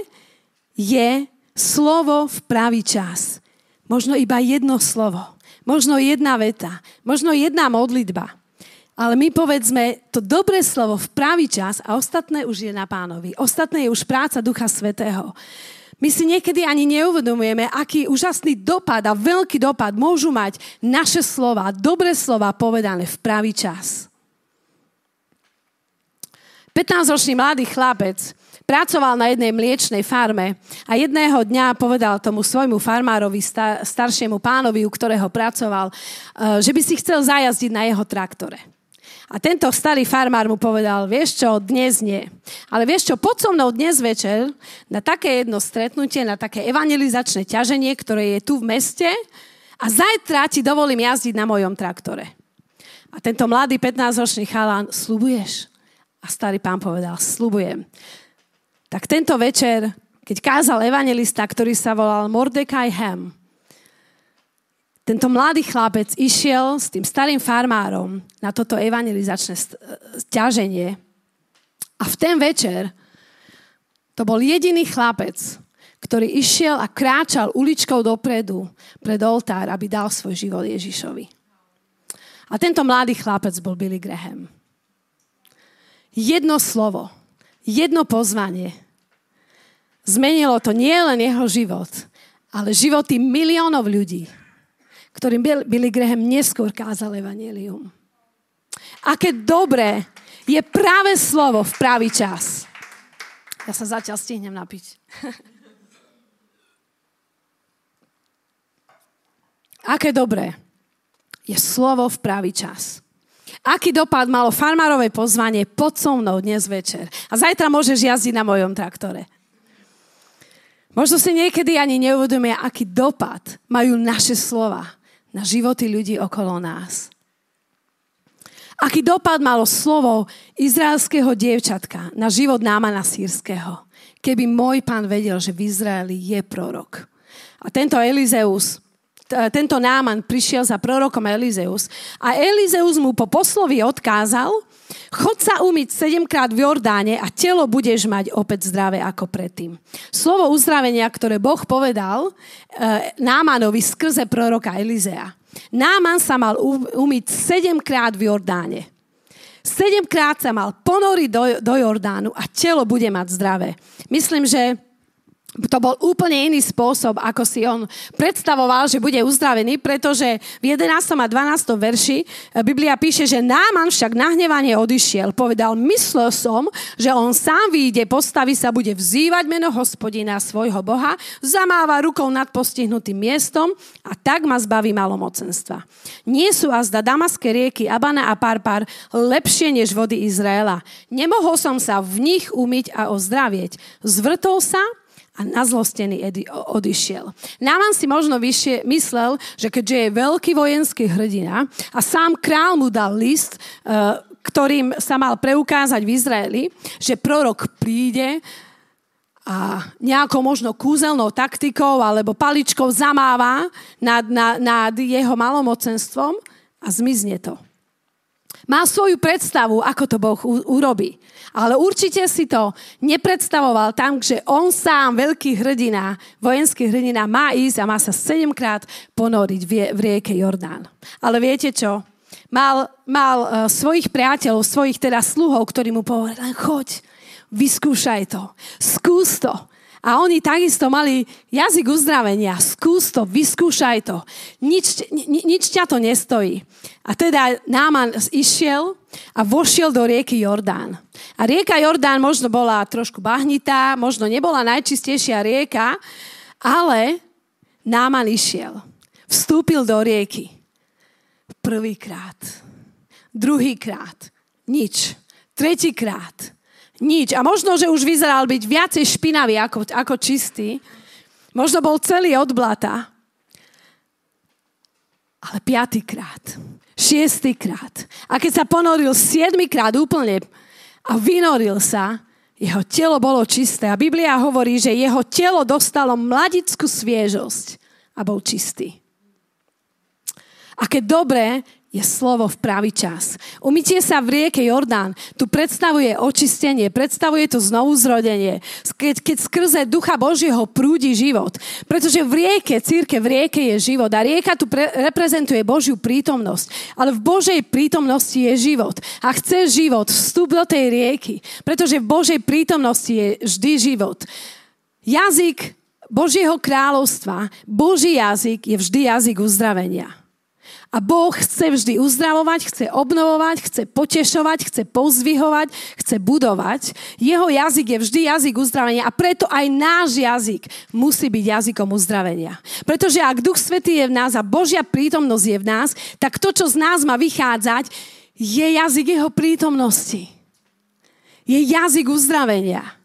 je slovo v pravý čas. Možno iba jedno slovo, možno jedna veta, možno jedna modlitba. Ale my povedzme to dobré slovo v pravý čas a ostatné už je na Pánovi. Ostatné je už práca Ducha Svätého. My si niekedy ani neuvedomujeme, aký úžasný dopad a veľký dopad môžu mať naše slova, dobré slova povedané v pravý čas. 15-ročný mladý chlapec pracoval na jednej mliečnej farme a jedného dňa povedal tomu svojmu farmárovi, staršiemu pánovi, u ktorého pracoval, že by si chcel zajazdiť na jeho traktore. A tento starý farmár mu povedal, vieš čo, dnes nie. Ale vieš čo, poď so mnou dnes večer na také jedno stretnutie, na také evangelizačné ťaženie, ktoré je tu v meste a zajtra ti dovolím jazdiť na mojom traktore. A tento mladý 15-ročný chalan, sľubuješ? A starý pán povedal, sľubujem. Tak tento večer, keď kázal evangelista, ktorý sa volal Mordecai Ham, tento mladý chlapec išiel s tým starým farmárom na toto evangelizačné ťaženie. A v ten večer to bol jediný chlapec, ktorý išiel a kráčal uličkou dopredu pred oltár, aby dal svoj život Ježišovi. A tento mladý chlapec bol Billy Graham. Jedno slovo, jedno pozvanie zmenilo to nielen jeho život, ale životy miliónov ľudí, ktorým Billy Graham neskôr kázal evanjelium. Aké dobré je práve slovo v pravý čas. Ja sa zatiaľ stihnem napiť. Aké dobré je slovo v pravý čas. Aký dopad malo farmárové pozvanie, poď so mnou dnes večer. A zajtra môžeš jazdiť na mojom traktore. Možno si niekedy ani neuvedomia, aký dopad majú naše slova na životy ľudí okolo nás. Aký dopad malo slovo izraelského dievčatka na život Námana Sýrskeho, keby môj pán vedel, že v Izraeli je prorok. A tento Elizeus, tento Náman prišiel za prorokom Elizeus a Elizeus mu po poslovi odkázal, chod sa umyť 7-krát v Jordáne a telo budeš mať opäť zdravé ako predtým. Slovo uzdravenia, ktoré Boh povedal Námanovi skrze proroka Elizea. Náman sa mal umyť 7-krát v Jordáne. 7-krát sa mal ponoriť do Jordánu a telo bude mať zdravé. Myslím, že to bol úplne iný spôsob, ako si on predstavoval, že bude uzdravený, pretože v 11. a 12. verši Biblia píše, že Náman však nahnevanie odišiel. Povedal, myslel som, že on sám vyjde, postaví sa, bude vzývať meno Hospodina svojho Boha, zamáva rukou nad postihnutým miestom a tak ma zbaví malomocenstva. Nie sú azda damaské rieky Abana a Parpar lepšie než vody Izraela. Nemohol som sa v nich umyť a ozdravieť. Zvrtol sa a nazlostený odišiel. Náman si možno myslel, že keďže je veľký vojenský hrdina a sám král mu dal list, ktorým sa mal preukázať v Izraeli, že prorok príde a nejakou možno kúzelnou taktikou alebo paličkou zamáva nad jeho malomocenstvom a zmizne to. Má svoju predstavu, ako to Boh urobí. Ale určite si to nepredstavoval tam, že on sám, veľký hrdina, vojenský hrdina, má ísť a má sa 7-krát ponoriť v rieke Jordán. Ale viete čo? Mal svojich priateľov, svojich teda sluhov, ktorí mu povedali, len choď, vyskúšaj to, skús to. A oni takisto mali jazyk uzdravenia. Skús to, vyskúšaj to. Nič ťa to nestojí. A teda Náman išiel a vošiel do rieky Jordán. A rieka Jordán možno bola trošku bahnitá, možno nebola najčistejšia rieka, ale Náman išiel. Vstúpil do rieky. Prvýkrát. Druhýkrát. Nič. Tretíkrát. Nič. A možno, že už vyzeral byť viacej špinavý ako čistý. Možno bol celý od blata. Ale 5-krát, 6-krát. A keď sa ponoril 7-krát úplne a vynoril sa, jeho telo bolo čisté. A Biblia hovorí, že jeho telo dostalo mladickú sviežosť a bol čistý. Aké dobré je slovo v pravý čas. Umytie sa v rieke Jordán tu predstavuje očistenie, predstavuje to znovuzrodenie, keď skrze Ducha Božieho prúdi život. Pretože v rieke, cirkev v rieke je život a rieka tu reprezentuje Božiu prítomnosť. Ale v Božej prítomnosti je život. A chce život, vstup do tej rieky. Pretože v Božej prítomnosti je vždy život. Jazyk Božieho kráľovstva, Boží jazyk je vždy jazyk uzdravenia. A Boh chce vždy uzdravovať, chce obnovovať, chce potešovať, chce pozdvihovať, chce budovať. Jeho jazyk je vždy jazyk uzdravenia a preto aj náš jazyk musí byť jazykom uzdravenia. Pretože ak Duch Svätý je v nás a Božia prítomnosť je v nás, tak to, čo z nás má vychádzať, je jazyk jeho prítomnosti. Je jazyk uzdravenia.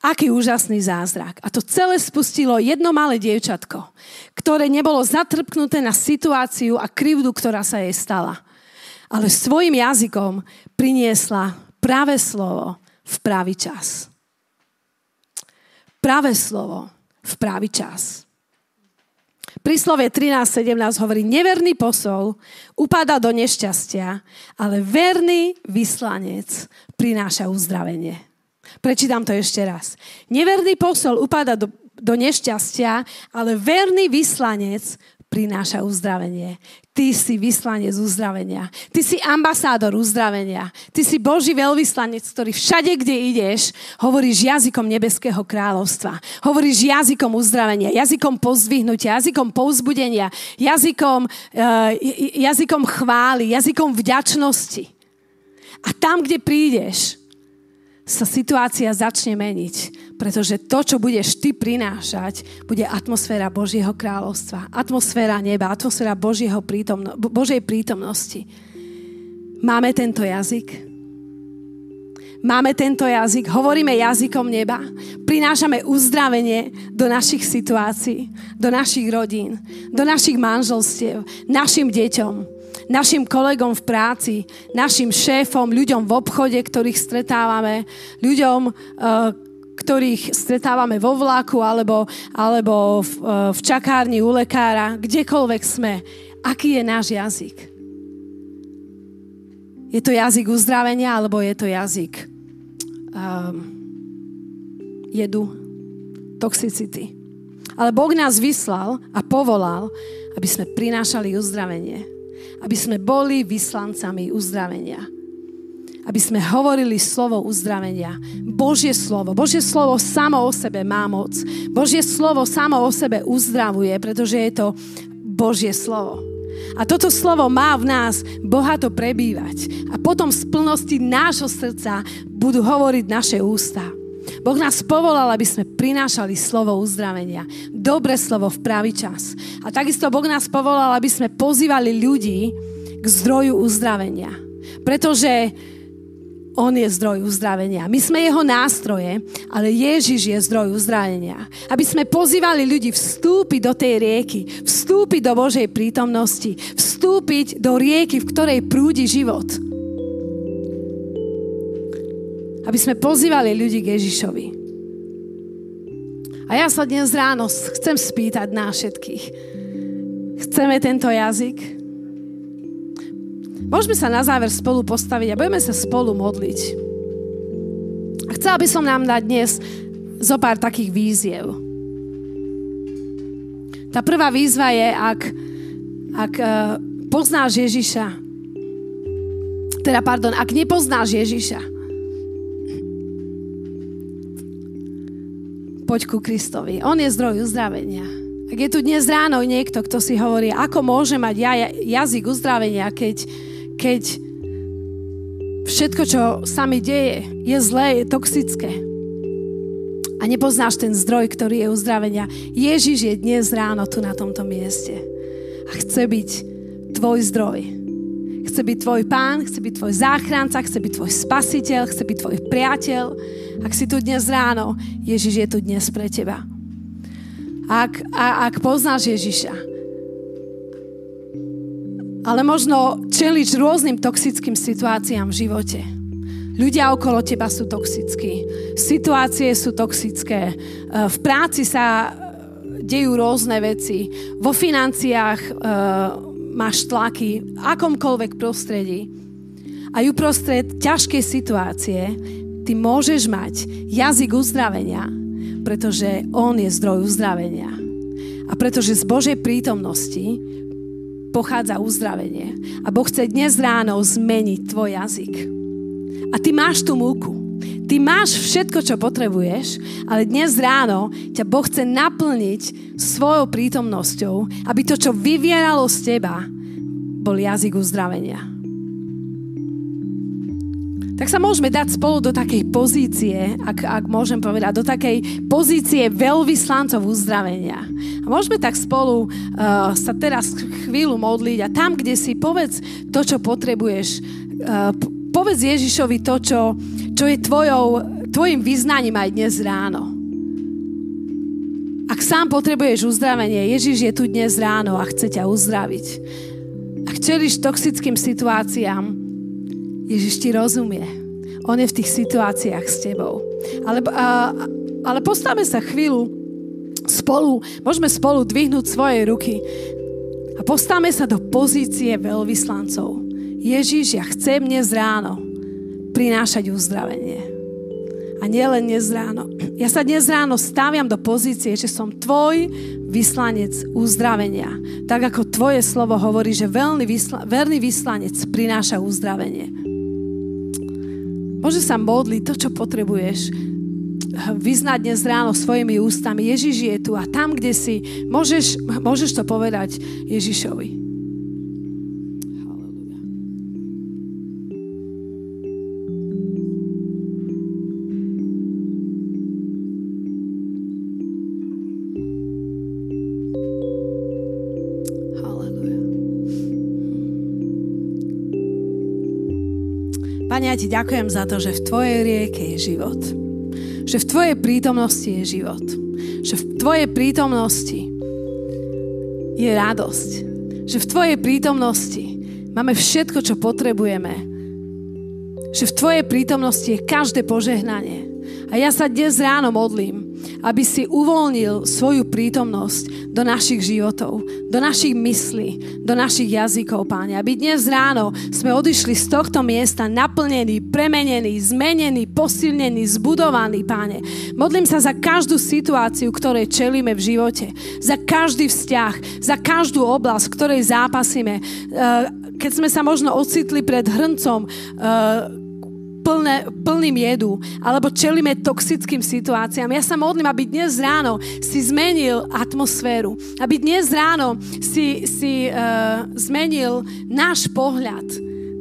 Aký úžasný zázrak. A to celé spustilo jedno malé dievčatko, ktoré nebolo zatrpknuté na situáciu a krivdu, ktorá sa jej stala. Ale svojim jazykom priniesla práve slovo v pravý čas. Práve slovo v pravý čas. Príslovie 13:17 hovorí, neverný posol upadá do nešťastia, ale verný vyslanec prináša uzdravenie. Prečítam to ešte raz. Neverný posol upadá do nešťastia, ale verný vyslanec prináša uzdravenie. Ty si vyslanec uzdravenia. Ty si ambasádor uzdravenia. Ty si Boží veľvyslanec, ktorý všade, kde ideš, hovoríš jazykom nebeského kráľovstva. Hovoríš jazykom uzdravenia, jazykom pozdvihnutia, jazykom povzbudenia, jazykom chvály, jazykom vďačnosti. A tam, kde prídeš, sa situácia začne meniť, pretože to, čo budeš ty prinášať, bude atmosféra Božieho kráľovstva, atmosféra neba, atmosféra Božej prítomnosti. Máme tento jazyk? Máme tento jazyk, hovoríme jazykom neba, prinášame uzdravenie do našich situácií, do našich rodín, do našich manželstiev, našim deťom, našim kolegom v práci, našim šéfom, ľuďom v obchode, ktorých stretávame, ľuďom, ktorých stretávame vo vlaku alebo v čakárni u lekára, kdekoľvek sme. Aký je náš jazyk? Je to jazyk uzdravenia, alebo je to jazyk jedu, toxicity? Ale Boh nás vyslal a povolal, aby sme prinášali uzdravenie. Aby sme boli vyslancami uzdravenia. Aby sme hovorili slovo uzdravenia. Božie slovo. Božie slovo samo o sebe má moc. Božie slovo samo o sebe uzdravuje, pretože je to Božie slovo. A toto slovo má v nás bohato prebývať. A potom z plnosti nášho srdca budú hovoriť naše ústa. Boh nás povolal, aby sme prinášali slovo uzdravenia. Dobré slovo v pravý čas. A takisto Boh nás povolal, aby sme pozývali ľudí k zdroju uzdravenia. Pretože on je zdroj uzdravenia. My sme jeho nástroje, ale Ježiš je zdroj uzdravenia. Aby sme pozývali ľudí vstúpiť do tej rieky, vstúpiť do Božej prítomnosti, vstúpiť do rieky, v ktorej prúdi život. Aby sme pozývali ľudí k Ježišovi. A ja sa dnes ráno chcem spýtať na všetkých. Chceme tento jazyk? Môžeme sa na záver spolu postaviť a budeme sa spolu modliť. A chcela by som nám dať dnes zo pár takých víziev. Tá prvá výzva je, ak poznáš Ježiša, ak nepoznáš Ježiša, poď ku Kristovi. On je zdroj uzdravenia. Ak je tu dnes ráno niekto, kto si hovorí, ako môže mať jazyk uzdravenia, keď všetko, čo sa mi deje, je zlé, je toxické. A nepoznáš ten zdroj, ktorý je uzdravenia. Ježiš je dnes ráno tu na tomto mieste. A chce byť tvoj zdroj. Chce byť tvoj pán, chce byť tvoj záchranca, chce byť tvoj spasiteľ, chce byť tvoj priateľ. Ak si tu dnes ráno, Ježiš je tu dnes pre teba. Ak poznáš Ježiša, ale možno čelíš rôznym toxickým situáciám v živote. Ľudia okolo teba sú toxickí, situácie sú toxické, v práci sa dejú rôzne veci, vo financiách máš tlaky v akomkoľvek prostredí a uprostred ťažkej situácie ty môžeš mať jazyk uzdravenia, pretože on je zdroj uzdravenia. A pretože z Božej prítomnosti pochádza uzdravenie. A Boh chce dnes ráno zmeniť tvoj jazyk. A ty máš tú múku. Ty máš všetko, čo potrebuješ, ale dnes ráno ťa Boh chce naplniť svojou prítomnosťou, aby to, čo vyvieralo z teba, bol jazyk uzdravenia. Tak sa môžeme dať spolu do takej pozície, ak môžem povedať, do takej pozície veľvyslancov uzdravenia. A môžeme tak spolu sa teraz chvíľu modliť a tam, kde si, povedz to, čo potrebuješ. Povedz Ježišovi to, čo je tvojim vyznaním aj dnes ráno. Ak sám potrebuješ uzdravenie, Ježiš je tu dnes ráno a chce ťa uzdraviť. Ak čelíš toxickým situáciám, Ježiš ti rozumie. On je v tých situáciách s tebou. Ale postavme sa chvíľu spolu. Môžeme spolu dvihnúť svoje ruky. A postavme sa do pozície veľvyslancov. Ježiš, ja chcem dnes ráno prinášať uzdravenie. A nielen dnes ráno. Ja sa dnes ráno staviam do pozície, že som tvoj vyslanec uzdravenia. Tak ako tvoje slovo hovorí, že verný vyslanec prináša uzdravenie. Môže sa modliť to, čo potrebuješ. Vyznať dnes ráno svojimi ústami. Ježiš je tu a tam, kde si, môžeš to povedať Ježišovi. Pane, ja ti ďakujem za to, že v tvojej rieke je život. Že v tvojej prítomnosti je život. Že v tvojej prítomnosti je radosť. Že v tvojej prítomnosti máme všetko, čo potrebujeme. Že v tvojej prítomnosti je každé požehnanie. A ja sa dnes ráno modlím, aby si uvoľnil svoju prítomnosť do našich životov, do našich myslí, do našich jazykov, Páne. Aby dnes ráno sme odišli z tohto miesta naplnení, premenení, zmenení, posilnení, zbudovaní, Páne. Modlím sa za každú situáciu, ktorej čelíme v živote, za každý vzťah, za každú oblasť, v ktorej zápasíme. Keď sme sa možno ocitli pred hrncom plným jedu, alebo čelíme toxickým situáciám. Ja sa modlím, aby dnes ráno si zmenil atmosféru. Aby dnes ráno si zmenil náš pohľad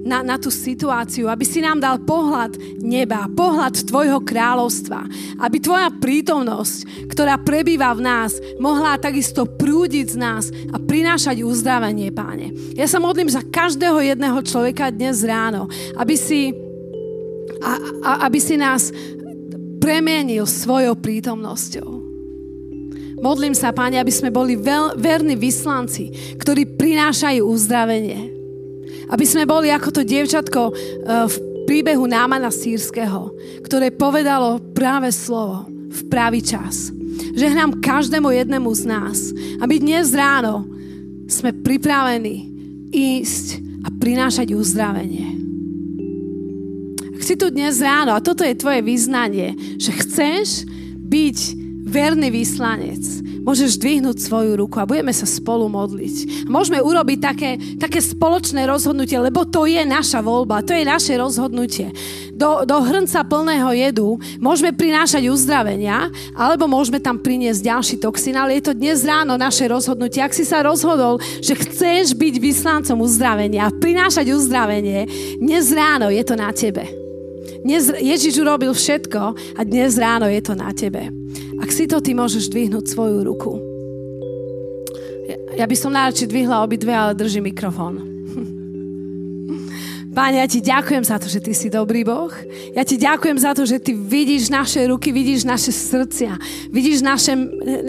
na tú situáciu. Aby si nám dal pohľad neba, pohľad tvojho kráľovstva. Aby tvoja prítomnosť, ktorá prebýva v nás, mohla takisto prúdiť z nás a prinášať uzdravenie, Páne. Ja sa modlím za každého jedného človeka dnes ráno, aby si nás premenil svojou prítomnosťou. Modlím sa, Pane, aby sme boli verní vyslanci, ktorí prinášajú uzdravenie. Aby sme boli ako to dievčatko v príbehu Námana Sýrskeho, ktoré povedalo práve slovo v pravý čas. Žehnám každému jednému z nás, aby dnes ráno sme pripravení ísť a prinášať uzdravenie. Ak si tu dnes ráno, a toto je tvoje vyznanie, že chceš byť verný vyslanec, môžeš dvihnúť svoju ruku a budeme sa spolu modliť. Môžeme urobiť také spoločné rozhodnutie, lebo to je naša voľba, to je naše rozhodnutie. Do hrnca plného jedu môžeme prinášať uzdravenia, alebo môžeme tam priniesť ďalší toxín, ale je to dnes ráno naše rozhodnutie. Ak si sa rozhodol, že chceš byť vyslancom uzdravenia a prinášať uzdravenie, dnes ráno je to na tebe. Ježiš urobil všetko a dnes ráno je to na tebe. Ak si to ty môžeš dvihnúť svoju ruku. Ja by som najradšej dvihla obidve, ale drží mikrofón. Pane, ja ti ďakujem za to, že ty si dobrý Boh. Ja ti ďakujem za to, že ty vidíš naše ruky, vidíš naše srdcia, vidíš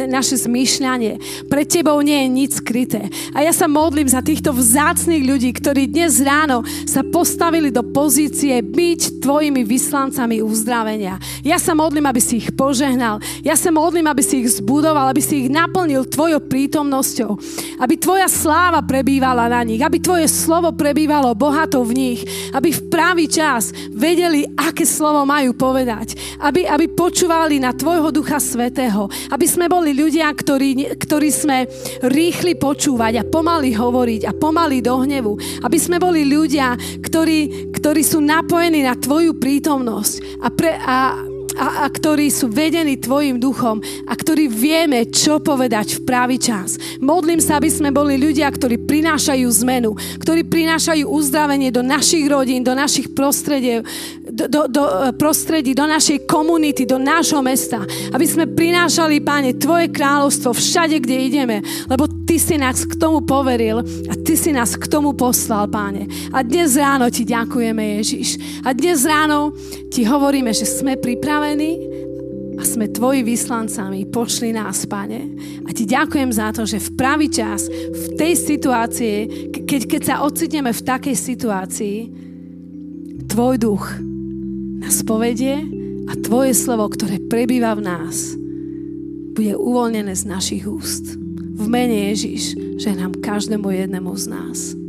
naše zmýšľanie. Pred tebou nie je nič skryté. A ja sa modlím za týchto vzácnych ľudí, ktorí dnes ráno sa postavili do pozície byť tvojimi vyslancami uzdravenia. Ja sa modlím, aby si ich požehnal. Ja sa modlím, aby si ich zbudoval, aby si ich naplnil tvojou prítomnosťou. Aby tvoja sláva prebývala na nich, aby tvoje slovo prebývalo bohato v nich, aby v pravý čas vedeli, aké slovo majú povedať, aby počúvali na tvojho Ducha Svätého, aby sme boli ľudia, ktorí sme rýchli počúvať a pomaly hovoriť a pomaly do hnevu, aby sme boli ľudia, ktorí sú napojení na tvoju prítomnosť a ktorí sú vedení tvojim duchom a ktorí vieme, čo povedať v pravý čas. Modlím sa, aby sme boli ľudia, ktorí prinášajú zmenu, ktorí prinášajú uzdravenie do našich rodín, do našich prostredí, do našej komunity, do nášho mesta. Aby sme prinášali, Pane, tvoje kráľovstvo všade, kde ideme, lebo ty si nás k tomu poveril a ty si nás k tomu poslal, Pane. A dnes ráno ti ďakujeme, Ježiš. A dnes ráno ti hovoríme, že sme pripravení a sme tvoji vyslancami. Pošli nás, Pane. A ti ďakujem za to, že v pravý čas, v tej situácii, keď sa ocitneme v takej situácii, tvoj duch nás povedie a tvoje slovo, ktoré prebýva v nás, bude uvoľnené z našich úst. V mene Ježiš, žehnám každému jednému z nás.